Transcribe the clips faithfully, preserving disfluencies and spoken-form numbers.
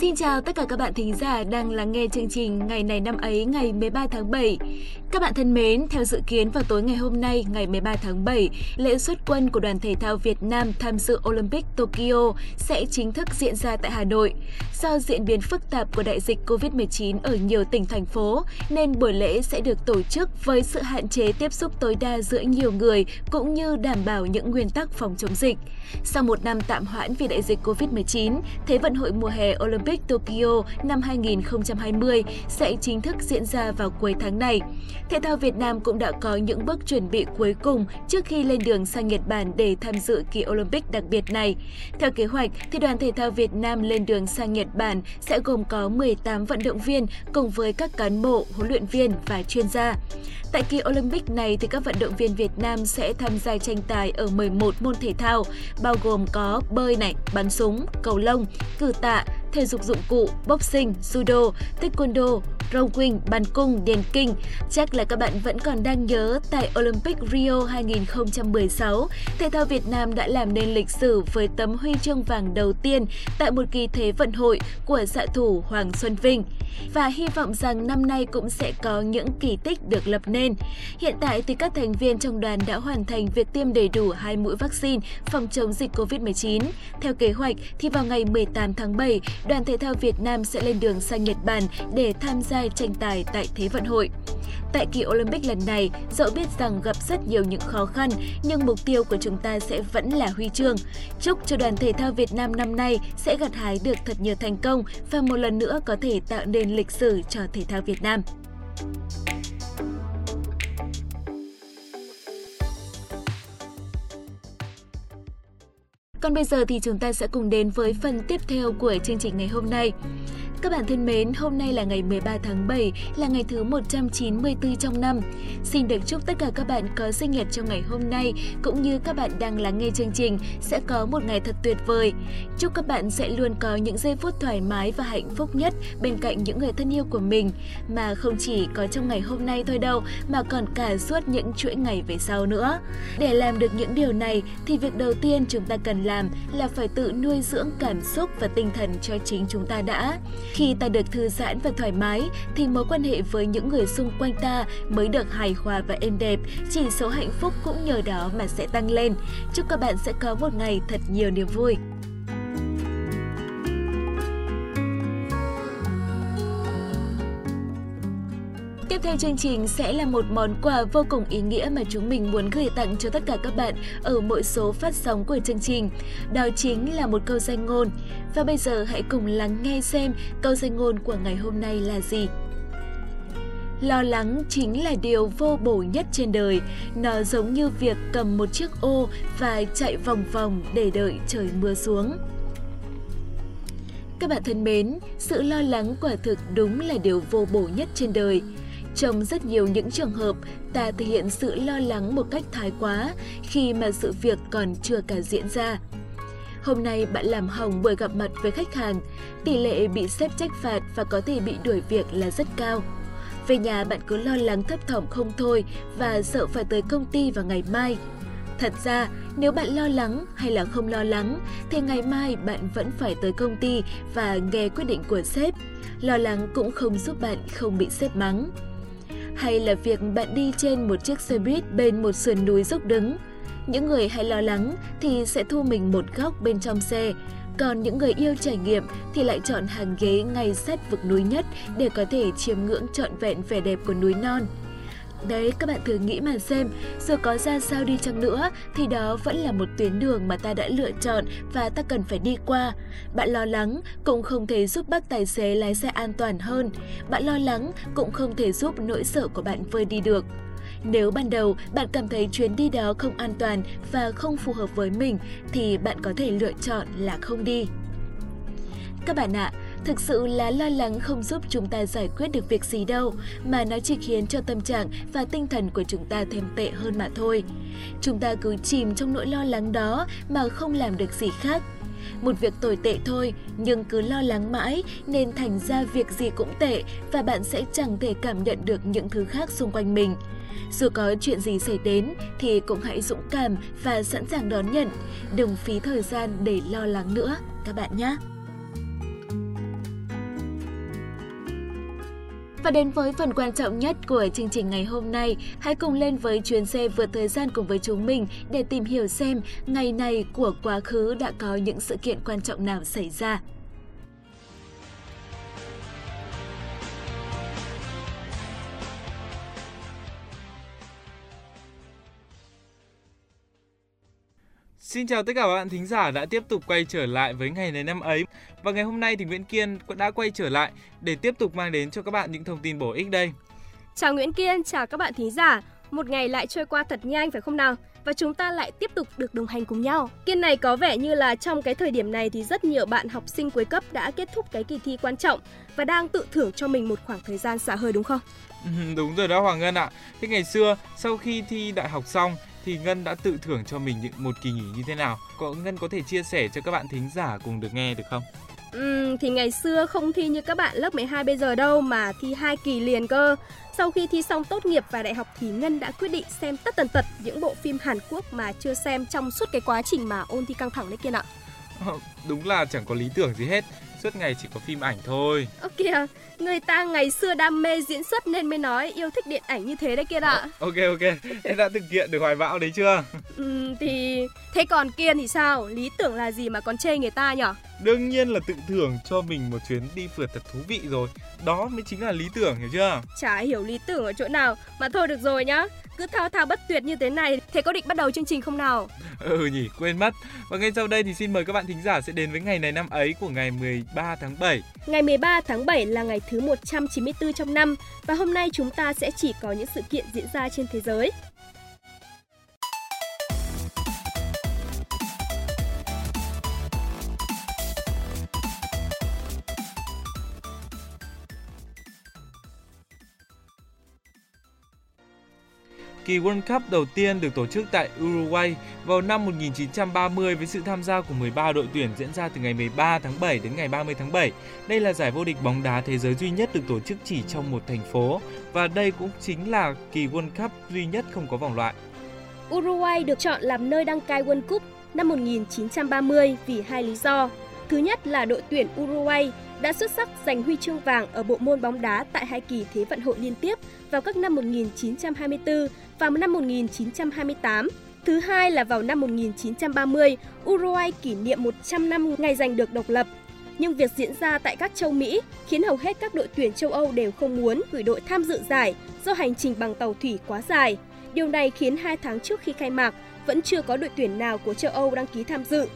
Xin chào tất cả các bạn thính giả đang lắng nghe chương trình Ngày này năm ấy ngày mười ba tháng bảy. Các bạn thân mến, theo dự kiến vào tối ngày hôm nay ngày mười ba tháng bảy, lễ xuất quân của đoàn thể thao Việt Nam tham dự Olympic Tokyo sẽ chính thức diễn ra tại Hà Nội. Do diễn biến phức tạp của đại dịch Covid mười chín ở nhiều tỉnh thành phố nên buổi lễ sẽ được tổ chức với sự hạn chế tiếp xúc tối đa giữa nhiều người cũng như đảm bảo những nguyên tắc phòng chống dịch. Sau một năm tạm hoãn vì đại dịch Covid mười chín, Thế vận hội mùa hè Olympic Tokyo năm hai nghìn không trăm hai mươi sẽ chính thức diễn ra vào cuối tháng này. Thể thao Việt Nam cũng đã có những bước chuẩn bị cuối cùng trước khi lên đường sang Nhật Bản để tham dự kỳ Olympic đặc biệt này. Theo kế hoạch, thì đoàn thể thao Việt Nam lên đường sang Nhật Bản sẽ gồm có mười tám vận động viên cùng với các cán bộ, huấn luyện viên và chuyên gia. Tại kỳ Olympic này, thì các vận động viên Việt Nam sẽ tham gia tranh tài ở mười một môn thể thao, bao gồm có bơi này, bắn súng, cầu lông, cử tạ, thể dục dụng cụ, boxing, judo, taekwondo, rowing, bắn cung, điền kinh. Chắc là các bạn vẫn còn đang nhớ tại Olympic Rio hai nghìn không trăm mười sáu, thể thao Việt Nam đã làm nên lịch sử với tấm huy chương vàng đầu tiên tại một kỳ thế vận hội của xạ thủ Hoàng Xuân Vinh. Và hy vọng rằng năm nay cũng sẽ có những kỳ tích được lập nên. Hiện tại thì các thành viên trong đoàn đã hoàn thành việc tiêm đầy đủ hai mũi vaccine phòng chống dịch Covid mười chín. Theo kế hoạch thì vào ngày mười tám tháng bảy, đoàn thể thao Việt Nam sẽ lên đường sang Nhật Bản để tham gia tranh tài tại Thế vận hội. Tại kỳ Olympic lần này, dẫu biết rằng gặp rất nhiều những khó khăn, nhưng mục tiêu của chúng ta sẽ vẫn là huy chương. Chúc cho đoàn thể thao Việt Nam năm nay sẽ gặt hái được thật nhiều thành công và một lần nữa có thể tạo nên lịch sử cho thể thao Việt Nam. Còn bây giờ thì chúng ta sẽ cùng đến với phần tiếp theo của chương trình ngày hôm nay. Các bạn thân mến, hôm nay là ngày mười ba tháng bảy, là ngày thứ một trăm chín mươi tư trong năm. Xin được chúc tất cả các bạn có sinh nhật trong ngày hôm nay, cũng như các bạn đang lắng nghe chương trình sẽ có một ngày thật tuyệt vời. Chúc các bạn sẽ luôn có những giây phút thoải mái và hạnh phúc nhất bên cạnh những người thân yêu của mình, mà không chỉ có trong ngày hôm nay thôi đâu, mà còn cả suốt những chuỗi ngày về sau nữa. Để làm được những điều này thì việc đầu tiên chúng ta cần làm là phải tự nuôi dưỡng cảm xúc và tinh thần cho chính chúng ta đã. Khi ta được thư giãn và thoải mái thì mối quan hệ với những người xung quanh ta mới được hài hòa và êm đẹp, chỉ số hạnh phúc cũng nhờ đó mà sẽ tăng lên. Chúc các bạn sẽ có một ngày thật nhiều niềm vui. Tiếp theo chương trình sẽ là một món quà vô cùng ý nghĩa mà chúng mình muốn gửi tặng cho tất cả các bạn ở mỗi số phát sóng của chương trình. Đó chính là một câu danh ngôn. Và bây giờ hãy cùng lắng nghe xem câu danh ngôn của ngày hôm nay là gì. Lo lắng chính là điều vô bổ nhất trên đời. Nó giống như việc cầm một chiếc ô và chạy vòng vòng để đợi trời mưa xuống. Các bạn thân mến, sự lo lắng quả thực đúng là điều vô bổ nhất trên đời. Trong rất nhiều những trường hợp, ta thể hiện sự lo lắng một cách thái quá khi mà sự việc còn chưa cả diễn ra. Hôm nay bạn làm hỏng buổi gặp mặt với khách hàng, tỷ lệ bị sếp trách phạt và có thể bị đuổi việc là rất cao. Về nhà bạn cứ lo lắng thấp thỏm không thôi và sợ phải tới công ty vào ngày mai. Thật ra, nếu bạn lo lắng hay là không lo lắng, thì ngày mai bạn vẫn phải tới công ty và nghe quyết định của sếp. Lo lắng cũng không giúp bạn không bị sếp mắng. Hay là việc bạn đi trên một chiếc xe buýt bên một sườn núi dốc đứng. Những người hay lo lắng thì sẽ thu mình một góc bên trong xe, còn những người yêu trải nghiệm thì lại chọn hàng ghế ngay sát vực núi nhất để có thể chiêm ngưỡng trọn vẹn vẻ đẹp của núi non. Đấy, các bạn thử nghĩ mà xem, dù có ra sao đi chăng nữa thì đó vẫn là một tuyến đường mà ta đã lựa chọn và ta cần phải đi qua. Bạn lo lắng cũng không thể giúp bác tài xế lái xe an toàn hơn. Bạn lo lắng cũng không thể giúp nỗi sợ của bạn vơi đi được. Nếu ban đầu bạn cảm thấy chuyến đi đó không an toàn và không phù hợp với mình thì bạn có thể lựa chọn là không đi. Các bạn ạ, thực sự là lo lắng không giúp chúng ta giải quyết được việc gì đâu, mà nó chỉ khiến cho tâm trạng và tinh thần của chúng ta thêm tệ hơn mà thôi. Chúng ta cứ chìm trong nỗi lo lắng đó mà không làm được gì khác. Một việc tồi tệ thôi, nhưng cứ lo lắng mãi nên thành ra việc gì cũng tệ và bạn sẽ chẳng thể cảm nhận được những thứ khác xung quanh mình. Dù có chuyện gì xảy đến thì cũng hãy dũng cảm và sẵn sàng đón nhận. Đừng phí thời gian để lo lắng nữa, các bạn nhé! Và đến với phần quan trọng nhất của chương trình ngày hôm nay, hãy cùng lên với chuyến xe vượt thời gian cùng với chúng mình để tìm hiểu xem ngày này của quá khứ đã có những sự kiện quan trọng nào xảy ra. Xin chào tất cả các bạn thính giả đã tiếp tục quay trở lại với ngày này năm ấy. Và ngày hôm nay thì Nguyễn Kiên đã quay trở lại để tiếp tục mang đến cho các bạn những thông tin bổ ích đây. Chào Nguyễn Kiên, chào các bạn thính giả. Một ngày lại trôi qua thật nhanh phải không nào? Và chúng ta lại tiếp tục được đồng hành cùng nhau. Kiên này có vẻ như là trong cái thời điểm này thì rất nhiều bạn học sinh cuối cấp đã kết thúc cái kỳ thi quan trọng và đang tự thưởng cho mình một khoảng thời gian xả hơi đúng không? Đúng rồi đó Hoàng Ngân ạ. Thế ngày xưa sau khi thi đại học xong thì Ngân đã tự thưởng cho mình những một kỳ nghỉ như thế nào? Có, Ngân có thể chia sẻ cho các bạn thính giả cùng được nghe được không? Ừ, thì ngày xưa không thi như các bạn lớp mười hai bây giờ đâu mà thi hai kỳ liền cơ. Sau khi thi xong tốt nghiệp và đại học thì Ngân đã quyết định xem tất tần tật những bộ phim Hàn Quốc mà chưa xem trong suốt cái quá trình mà ôn thi căng thẳng đấy Kiên ạ. Đúng là chẳng có lý tưởng gì hết, suốt ngày chỉ có phim ảnh thôi. Ơ kìa, người ta ngày xưa đam mê diễn xuất nên mới nói yêu thích điện ảnh như thế đấy Kiên ạ. Ok ok, em đã thực hiện được hoài bão đấy chưa? Ừ, thì... Thế còn Kiên thì sao? Lý tưởng là gì mà còn chê người ta nhở? Đương nhiên là tự thưởng cho mình một chuyến đi phượt thật thú vị rồi. Đó mới chính là lý tưởng, hiểu chưa? Chả hiểu lý tưởng ở chỗ nào, mà thôi được rồi nhá. Cứ thao thao bất tuyệt như thế này, thế có định bắt đầu chương trình không nào? Ừ nhỉ, quên mất. Và ngay sau đây thì xin mời các bạn thính giả sẽ đến với ngày này năm ấy của ngày mười ba tháng bảy. Ngày mười ba tháng bảy là ngày thứ một trăm chín mươi tư trong năm và hôm nay chúng ta sẽ chỉ có những sự kiện diễn ra trên thế giới. Kỳ World Cup đầu tiên được tổ chức tại Uruguay vào năm một nghìn chín trăm ba mươi với sự tham gia của mười ba đội tuyển diễn ra từ ngày mười ba tháng bảy đến ngày ba mươi tháng bảy. Đây là giải vô địch bóng đá thế giới duy nhất được tổ chức chỉ trong một thành phố và đây cũng chính là kỳ World Cup duy nhất không có vòng loại. Uruguay được chọn làm nơi đăng cai World Cup năm một nghìn chín trăm ba mươi vì hai lý do. Thứ nhất là đội tuyển Uruguay đã xuất sắc giành huy chương vàng ở bộ môn bóng đá tại hai kỳ Thế vận hội liên tiếp vào các năm một nghìn chín trăm hai mươi tư và năm một nghìn chín trăm hai mươi tám. Thứ hai là vào năm một nghìn chín trăm ba mươi, Uruguay kỷ niệm một trăm năm ngày giành được độc lập. Nhưng việc diễn ra tại các châu Mỹ khiến hầu hết các đội tuyển châu Âu đều không muốn gửi đội tham dự giải do hành trình bằng tàu thủy quá dài. Điều này khiến hai tháng trước khi khai mạc vẫn chưa có đội tuyển nào của châu Âu đăng ký tham dự.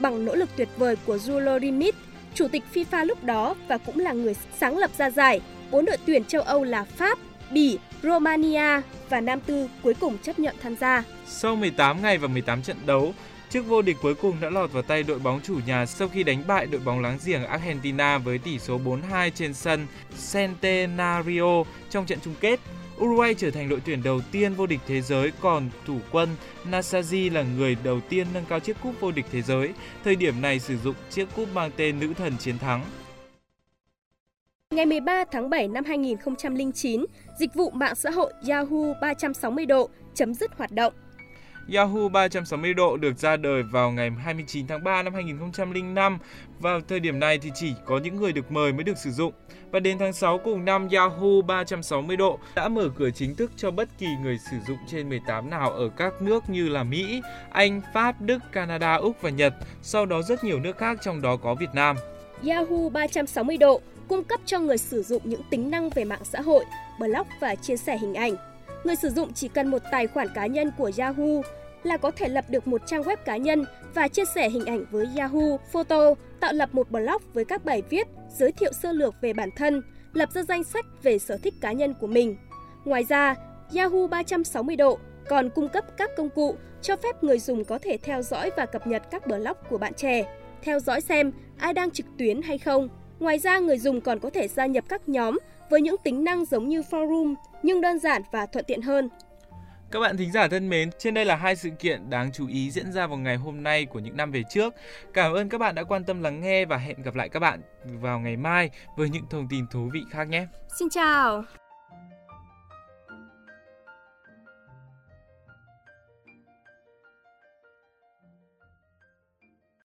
Bằng nỗ lực tuyệt vời của Jules Rimet, Chủ tịch FIFA lúc đó và cũng là người sáng lập ra giải, bốn đội tuyển châu Âu là Pháp, Bỉ, Romania và Nam Tư cuối cùng chấp nhận tham gia. Sau mười tám ngày và mười tám trận đấu, chức vô địch cuối cùng đã lọt vào tay đội bóng chủ nhà sau khi đánh bại đội bóng láng giềng Argentina với tỷ số bốn hai trên sân Centenario trong trận chung kết. Uruguay trở thành đội tuyển đầu tiên vô địch thế giới, còn thủ quân Nasaji là người đầu tiên nâng cao chiếc cúp vô địch thế giới, thời điểm này sử dụng chiếc cúp mang tên Nữ Thần Chiến Thắng. Ngày mười ba tháng bảy năm hai nghìn không trăm lẻ chín, dịch vụ mạng xã hội Yahoo ba trăm sáu mươi độ chấm dứt hoạt động. Yahoo ba trăm sáu mươi độ được ra đời vào ngày hai mươi chín tháng ba năm hai nghìn không trăm lẻ năm. Vào thời điểm này thì chỉ có những người được mời mới được sử dụng. Và đến tháng sáu cùng năm, Yahoo ba trăm sáu mươi độ đã mở cửa chính thức cho bất kỳ người sử dụng trên mười tám nào ở các nước như là Mỹ, Anh, Pháp, Đức, Canada, Úc và Nhật. Sau đó rất nhiều nước khác, trong đó có Việt Nam. Yahoo ba trăm sáu mươi độ cung cấp cho người sử dụng những tính năng về mạng xã hội, blog và chia sẻ hình ảnh. Người sử dụng chỉ cần một tài khoản cá nhân của Yahoo là có thể lập được một trang web cá nhân và chia sẻ hình ảnh với Yahoo Photo, tạo lập một blog với các bài viết, giới thiệu sơ lược về bản thân, lập ra danh sách về sở thích cá nhân của mình. Ngoài ra, Yahoo ba trăm sáu mươi độ còn cung cấp các công cụ cho phép người dùng có thể theo dõi và cập nhật các blog của bạn trẻ, theo dõi xem ai đang trực tuyến hay không. Ngoài ra, người dùng còn có thể gia nhập các nhóm với những tính năng giống như forum nhưng đơn giản và thuận tiện hơn. Các bạn thính giả thân mến, trên đây là hai sự kiện đáng chú ý diễn ra vào ngày hôm nay của những năm về trước. Cảm ơn các bạn đã quan tâm lắng nghe và hẹn gặp lại các bạn vào ngày mai với những thông tin thú vị khác nhé. Xin chào!